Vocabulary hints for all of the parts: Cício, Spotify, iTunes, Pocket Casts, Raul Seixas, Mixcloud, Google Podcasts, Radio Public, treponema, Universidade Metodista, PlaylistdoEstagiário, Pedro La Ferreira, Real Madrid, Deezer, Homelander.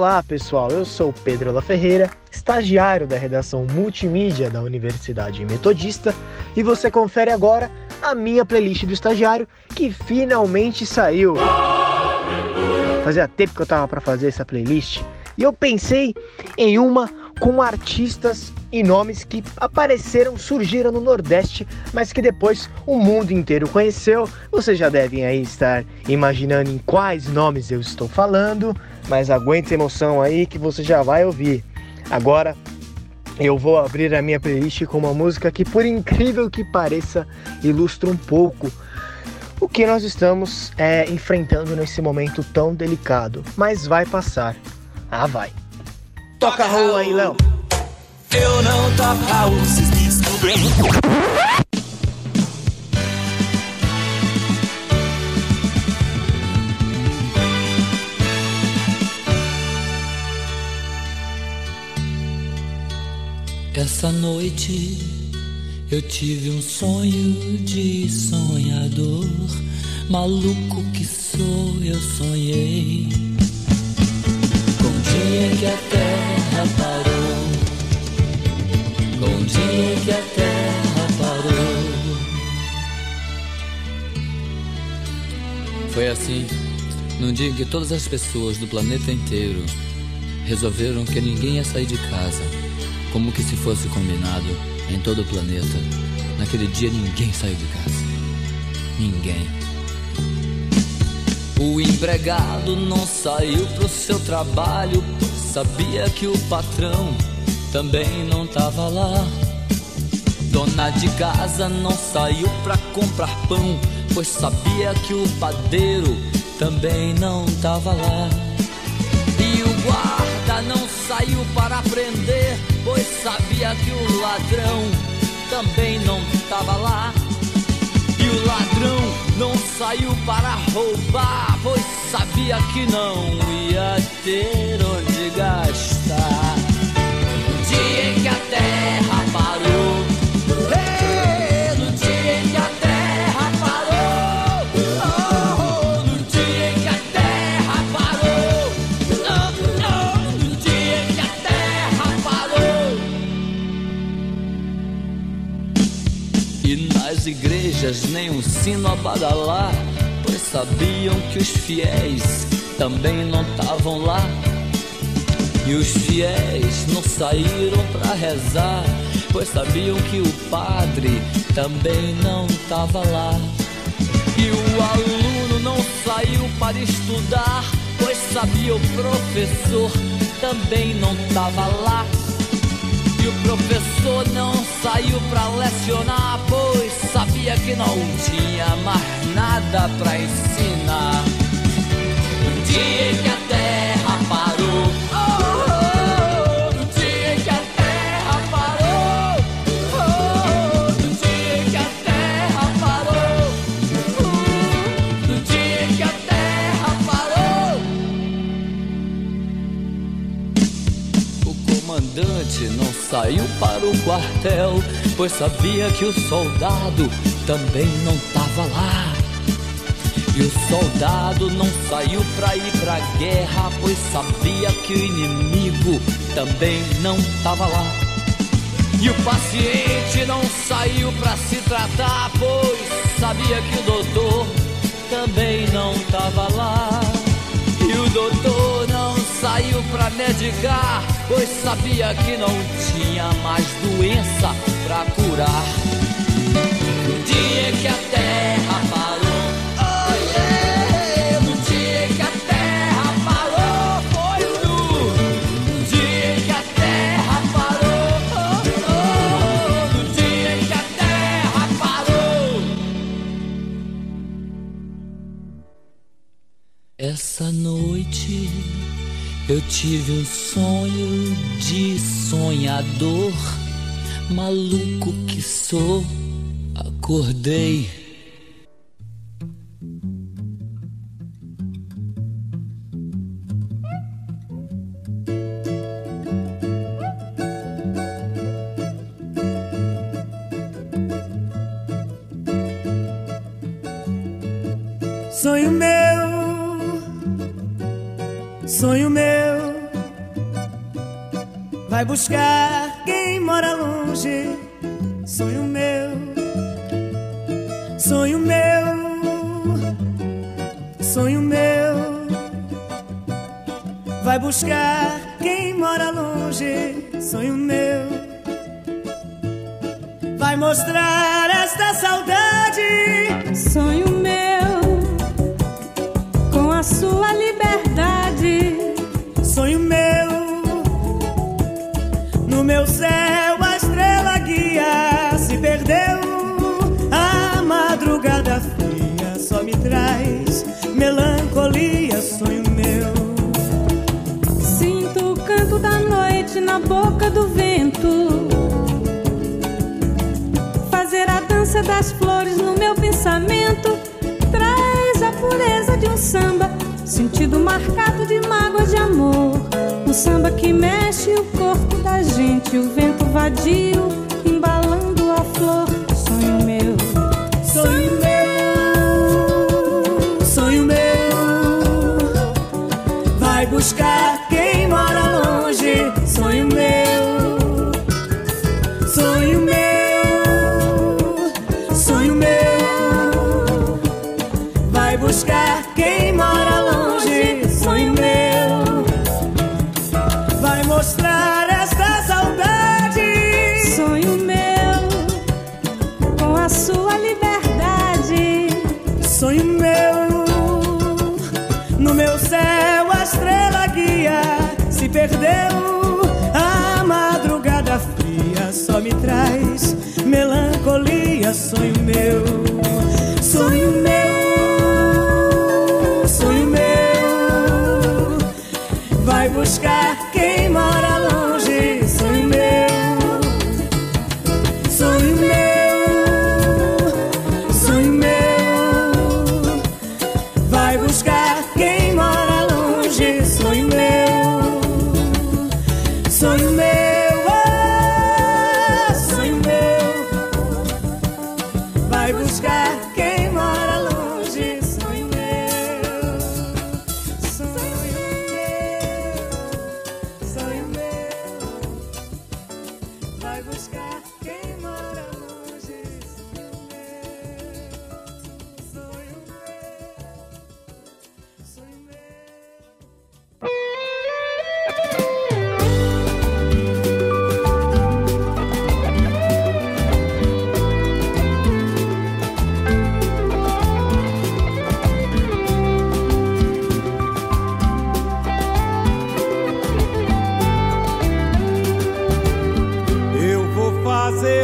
Olá pessoal, eu sou Pedro La Ferreira, estagiário da redação multimídia da Universidade Metodista, e você confere agora a minha playlist do estagiário que finalmente saiu. Fazia tempo que eu tava pra fazer essa playlist e eu pensei em uma com artistas e nomes que surgiram no Nordeste, mas que depois o mundo inteiro conheceu. Vocês já devem aí estar imaginando em quais nomes eu estou falando, mas aguenta a emoção aí que você já vai ouvir. Agora eu vou abrir a minha playlist com uma música que, por incrível que pareça, ilustra um pouco o que nós estamos enfrentando nesse momento tão delicado, mas vai passar. Ah, vai! Toca Raul aí, Léo. Eu não toco Raul, vocês me descobrem. Essa noite eu tive um sonho de sonhador. Maluco que sou, eu sonhei com o dia que a terra parou, com o dia que a terra parou. Foi assim, num dia em que todas as pessoas do planeta inteiro resolveram que ninguém ia sair de casa, como que se fosse combinado em todo o planeta. Naquele dia ninguém saiu de casa, ninguém. O empregado não saiu pro seu trabalho, sabia que o patrão também não tava lá. Dona de casa não saiu pra comprar pão, pois sabia que o padeiro também não tava lá. E o guarda não saiu para prender, pois sabia que o ladrão também não tava lá. E o ladrão não saiu para roubar, pois sabia que não ia ter onde gastar. No dia em que a terra parou, no dia em que a terra parou, no dia em que a terra parou, no dia em que a terra parou. E nas igrejas nem um sino a badalar, pois sabiam que os fiéis também não estavam lá. E os fiéis não saíram pra rezar, pois sabiam que o padre também não tava lá. E o aluno não saiu para estudar, pois sabia o professor também não tava lá. E o professor não saiu pra lecionar, pois sabia que não tinha mais nada pra ensinar. No dia em que a terra parou, não saiu para o quartel, pois sabia que o soldado também não tava lá. E o soldado não saiu pra ir pra guerra, pois sabia que o inimigo também não tava lá. E o paciente não saiu pra se tratar, pois sabia que o doutor também não tava lá. E o doutor não saiu pra medicar, pois sabia que não tinha mais doença pra curar. No dia que a terra parou, oh yeah, no dia que a terra parou, foi no dia que a terra parou, oh, oh, no dia que a terra parou. Essa noite eu tive um sonho de sonhador, maluco que sou, acordei. Sonho meu, Vai buscar quem mora longe. Sonho meu, sonho meu, sonho meu. Vai buscar quem mora longe. Sonho meu. Vai mostrar esta saudade. Sonho meu, com a sua liberdade. Sonho meu. No meu céu a estrela guia se perdeu. A madrugada fria só me traz melancolia. Sonho meu. Sinto o canto da noite na boca do vento, fazer a dança das flores no meu pensamento. Traz a pureza de um samba, sentido marcado de mágoas de amor. Um samba que mexe o corpo da gente, o vento vadio embalando a flor. Sonho meu, sonho meu, sonho meu. Vai buscar quem mora longe. Sonho meu, sonho meu, sonho meu. Vai buscar quem mora longe. Sonho meu. Vai mostrar sua liberdade. Sonho meu. No meu céu a estrela guia se perdeu. A madrugada fria só me traz melancolia. Sonho meu. Sonho meu. Sonho meu. Vai buscar quem mora longe. Sonho meu. Sonho meu.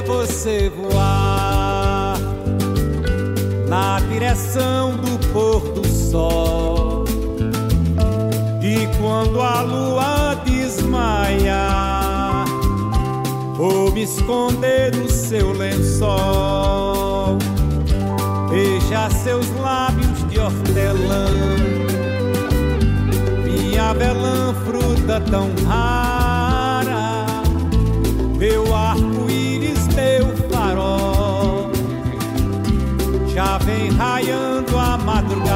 Você voar na direção do pôr do sol, e quando a lua desmaiar, vou me esconder no seu lençol, beijar seus lábios de hortelã, minha velã fruta tão rara, meu arco-íris, meu farol, já vem raiando a madrugada.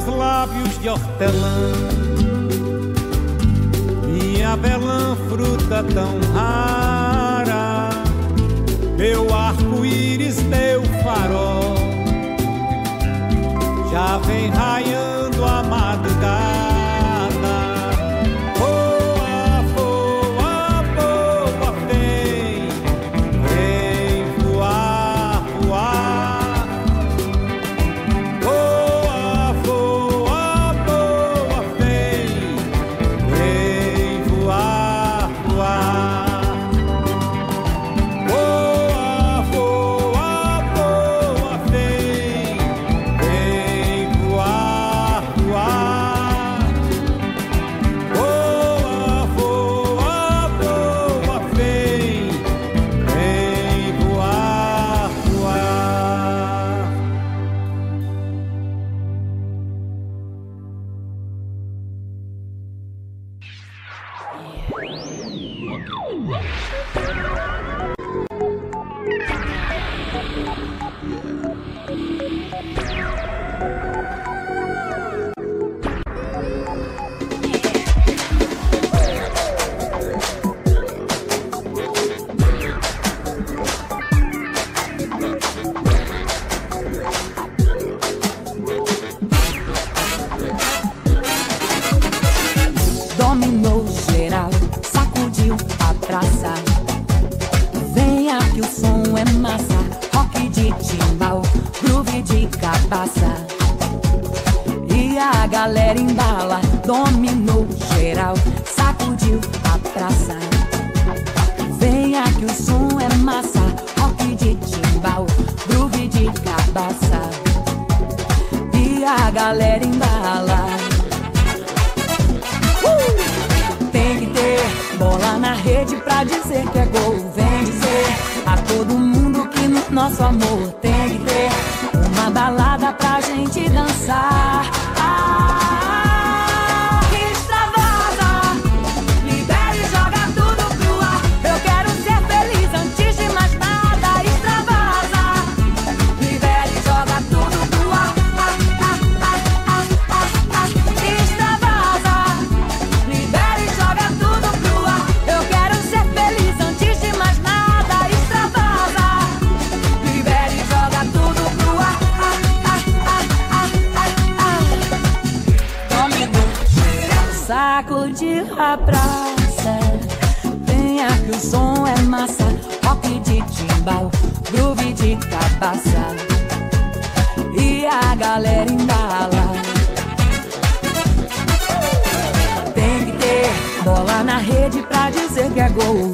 teus lábios de hortelã e a avelã, fruta tão rara, meu arco-íris, meu farol, já vem raiando a madrugada.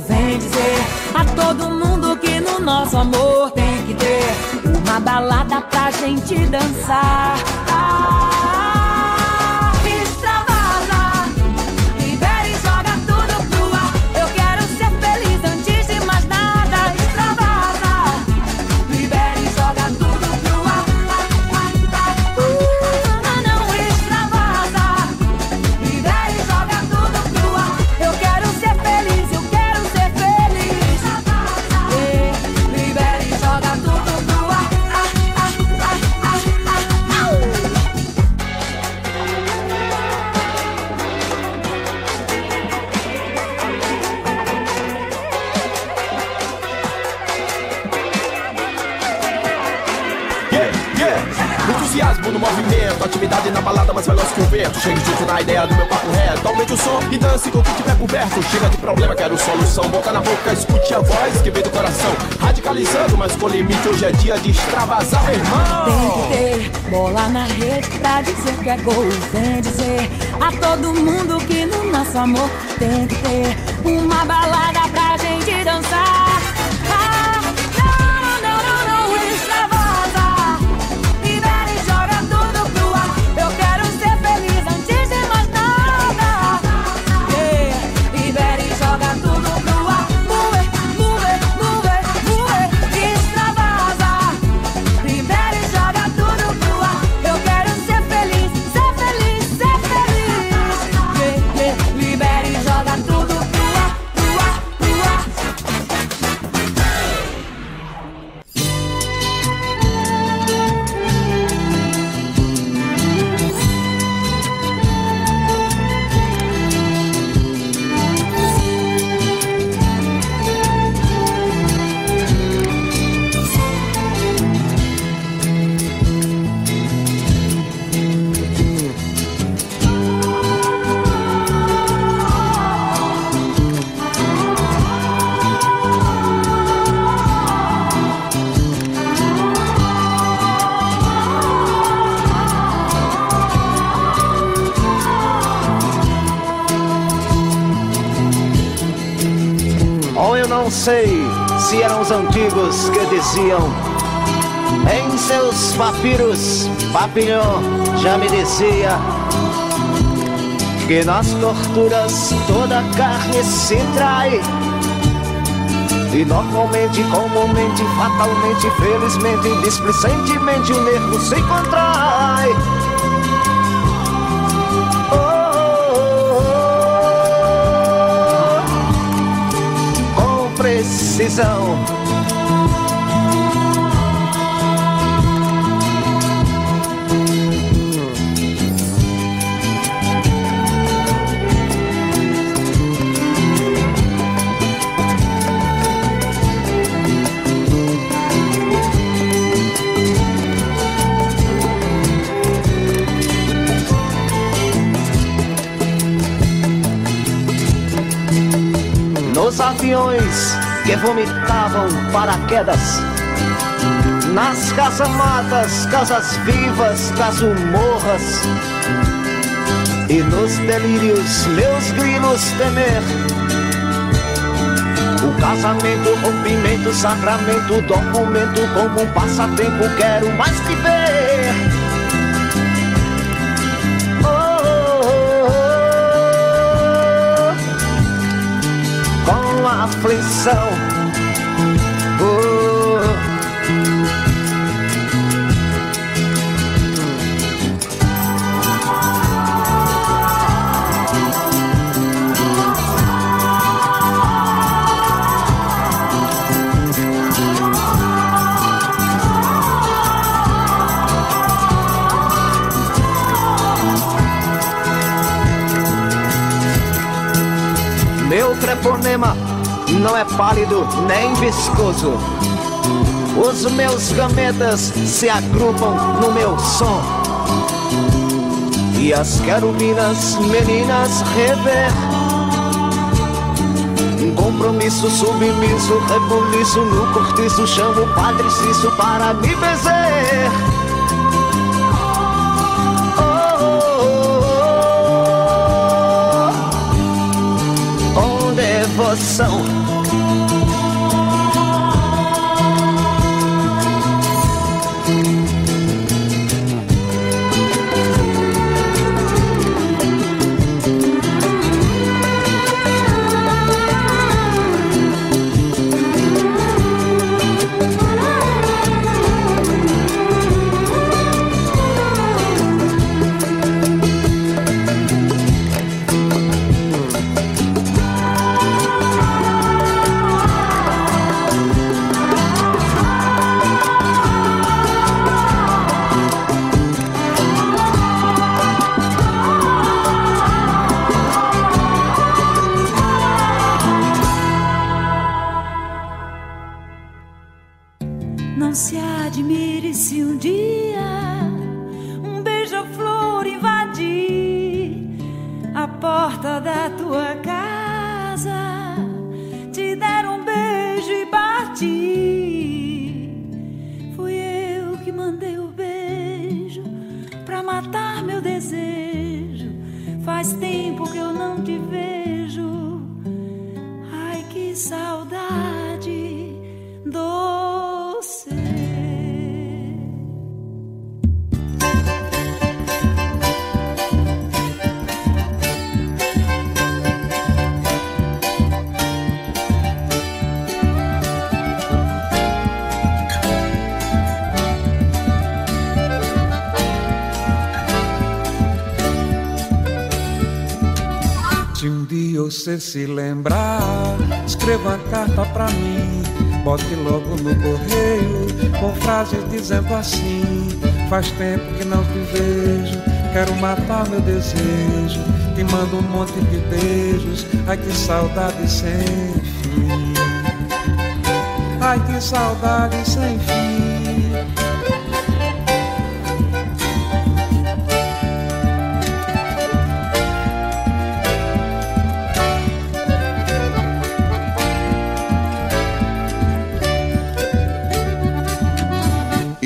Vem dizer a todo mundo que no nosso amor tem que ter uma balada pra gente dançar. eu não sei se eram os antigos que diziam em seus papiros, Papillon já me dizia que nas torturas toda carne se trai. E normalmente, comumente, fatalmente, felizmente, displicentemente o nervo se contrai. Oh, oh, oh, oh. Com precisão. Os aviões que vomitavam paraquedas nas casamatas, casas vivas, casumorras, e nos delírios meus grilos temer o casamento, o rompimento, o sacramento, o documento como um passatempo quero mais viver. Aflição. Oh. Meu treponema não é pálido nem viscoso. Os meus gametas se agrupam no meu som. E as querubinas meninas rever um compromisso submisso, rebuliço no cortiço. Chamo o padre Cício para me vencer. Oh, oh, oh, oh. Com devoção. Se você se lembrar, escreva uma carta pra mim, bote logo no correio, com frases dizendo assim: faz tempo que não te vejo, quero matar meu desejo, te mando um monte de beijos, ai que saudade sem fim, ai que saudade sem fim.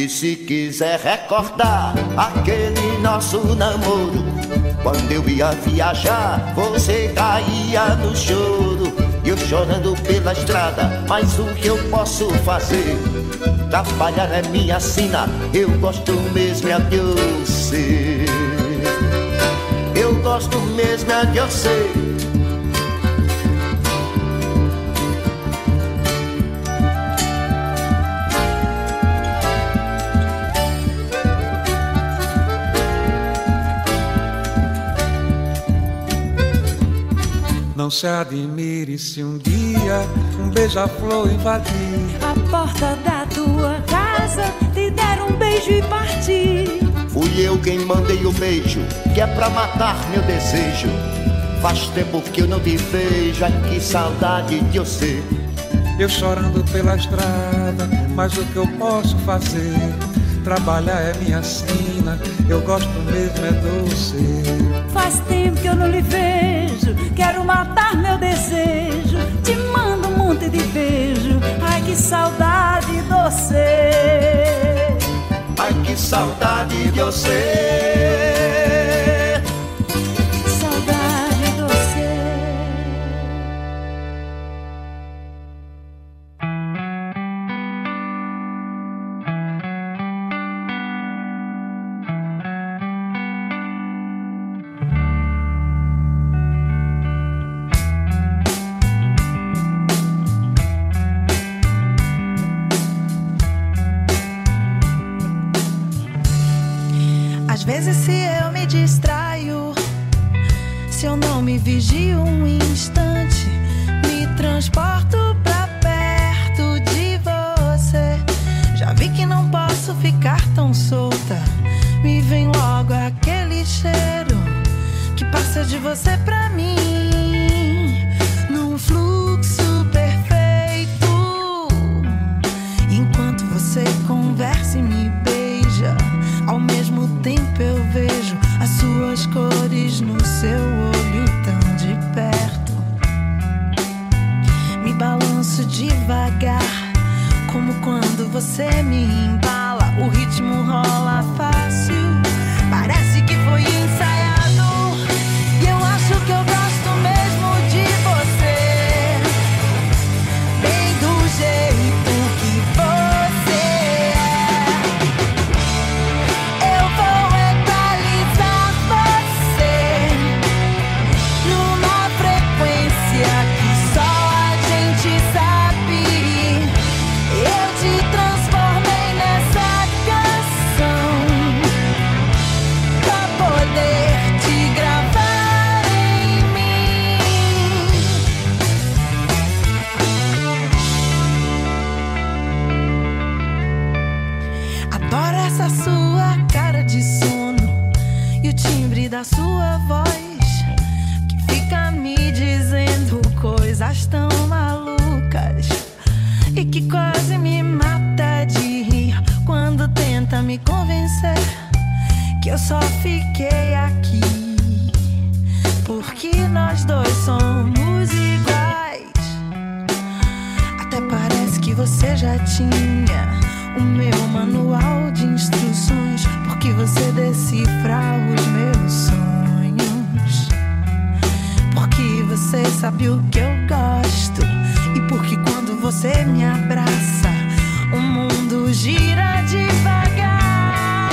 Se quiser recordar aquele nosso namoro, quando eu ia viajar, você caía no choro e eu chorando pela estrada, mas o que eu posso fazer? Trabalhar é minha sina, eu gosto mesmo é de eu ser. Eu gosto mesmo é de eu ser. Não se admire se um dia um beija-flor invadir a porta da tua casa, te der um beijo e partir. Fui eu quem mandei o beijo, que é pra matar meu desejo. Faz tempo que eu não te vejo, ai que saudade de eu ser. Eu chorando pela estrada, mas o que eu posso fazer? Trabalhar é minha sina, eu gosto mesmo é doce. Faz tempo que eu não lhe vejo, quero matar meu desejo. Te mando um monte de beijo, ai que saudade de você. Ai que saudade de você. Saudade de você. Às vezes se eu me distraio, se eu não me vigio um instante, me transporto pra perto de você. Já vi que não posso ficar tão solta, me vem logo aquele cheiro que passa de você pra mim, num fluxo perfeito. Enquanto você conversa e me beija, ao mesmo tempo eu vejo as suas cores no seu olho tão de perto. Me balanço devagar, como quando você me embala. O ritmo rola fácil, parece que foi ensaiado. E eu acho que eu gosto mesmo de você, bem do jeito que você. Da sua voz que fica me dizendo coisas tão malucas e que quase me mata de rir quando tenta me convencer que eu só fiquei aqui porque nós dois somos iguais. Até parece que você já tinha o meu manual de instruções, porque você decifra os meus sonhos, porque você sabe o que eu gosto e porque quando você me abraça o mundo gira devagar.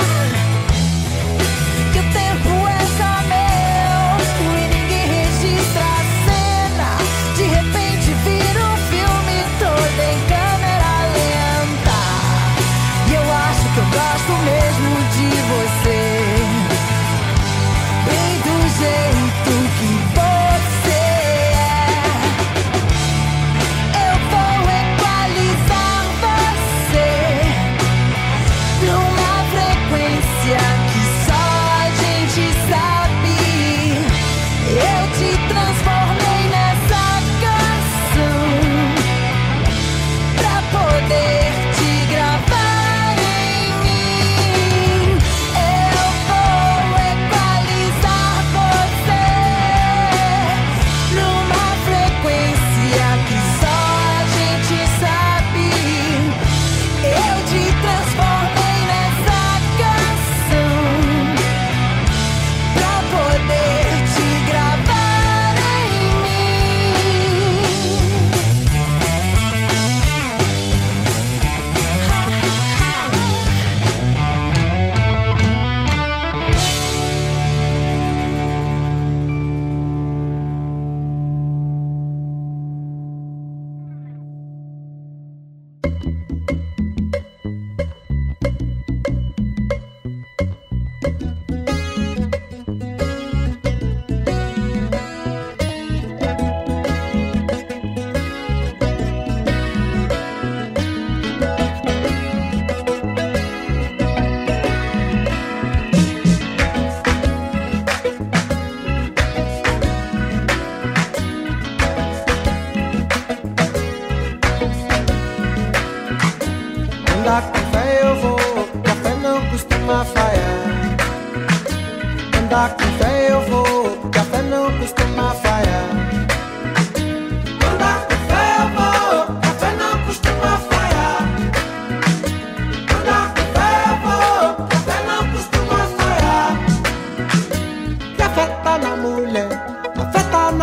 Que o tempo é só meu e ninguém registra a cena. De repente vira um filme todo em câmera lenta. E eu acho que eu gosto mesmo de você, bem do jeito que você é.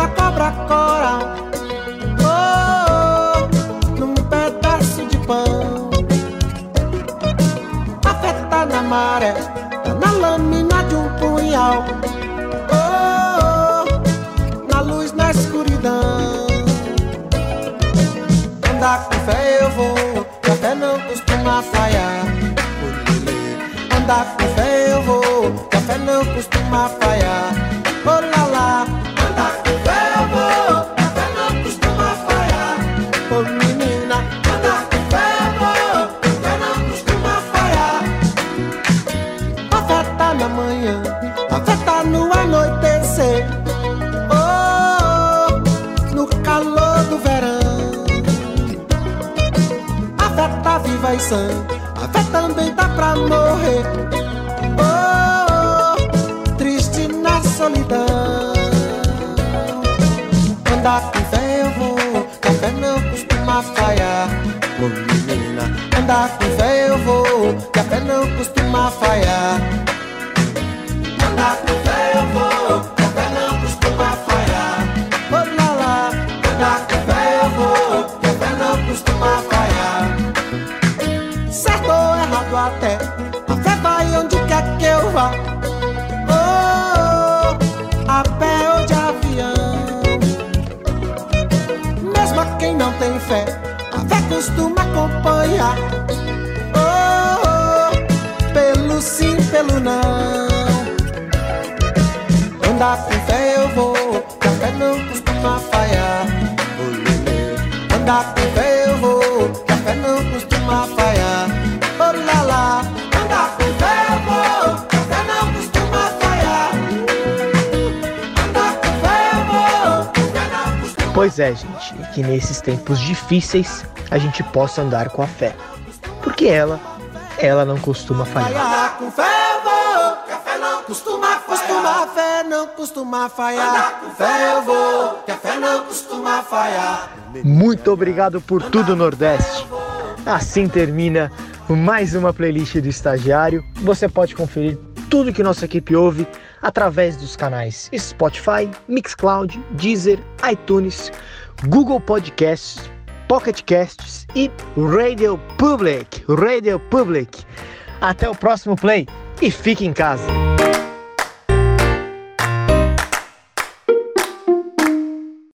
quando a cobra cora, oh, num pedaço de pão. A fé tá na maré, tá na lâmina de um punhal, oh, na luz, na escuridão. Andar com fé eu vou, que a fé não costuma falhar. Andar com fé eu vou, que a fé não costuma falhar. Oh lá lá. Andar com fé eu vou, que a fé não costuma falhar. Oh menina. Andar com fé eu vou, que a fé não costuma falhar. A fé tá na manhã, a fé tá no anoitecer, oh, no calor do verão. A fé tá viva e sã, a fé também tá pra morrer, oh, triste na solidão. Andar com fé eu vou, que a fé não costuma falhar, oh menina. Andar com fé eu vou, que a fé não costuma falhar. Andar com fé eu vou, que a fé não costuma falhar, oh lá lá. Andar com fé eu vou, que a fé não costuma falhar. Certo ou errado até, a fé vai onde quer que eu vá, oh, a pé ou de avião. Mesmo quem não tem fé, a fé costuma acompanhar, oh, pelo sim, pelo não. Andar com fé eu vou, que a fé não costuma falhar, oh. Andar com fé eu vou, que a fé não costuma falhar, oh lá lá. Andar com fé eu vou, que a fé não costuma falhar. Andar com fé eu vou, que a fé não costuma. Pois é, gente, e que nesses tempos difíceis a gente possa andar com a fé, porque ela não costuma falhar. Andar com fé eu vou, que a fé não costuma falhar. A fé não costuma falhar. Andar com fé eu vou, que a fé não costuma falhar. Muito obrigado por tudo, Nordeste. Assim termina mais uma playlist do Estagiário. Você pode conferir tudo que nossa equipe ouve através dos canais Spotify, Mixcloud, Deezer, iTunes, Google Podcasts, Pocket Casts e Radio Public. Até o próximo play e fique em casa.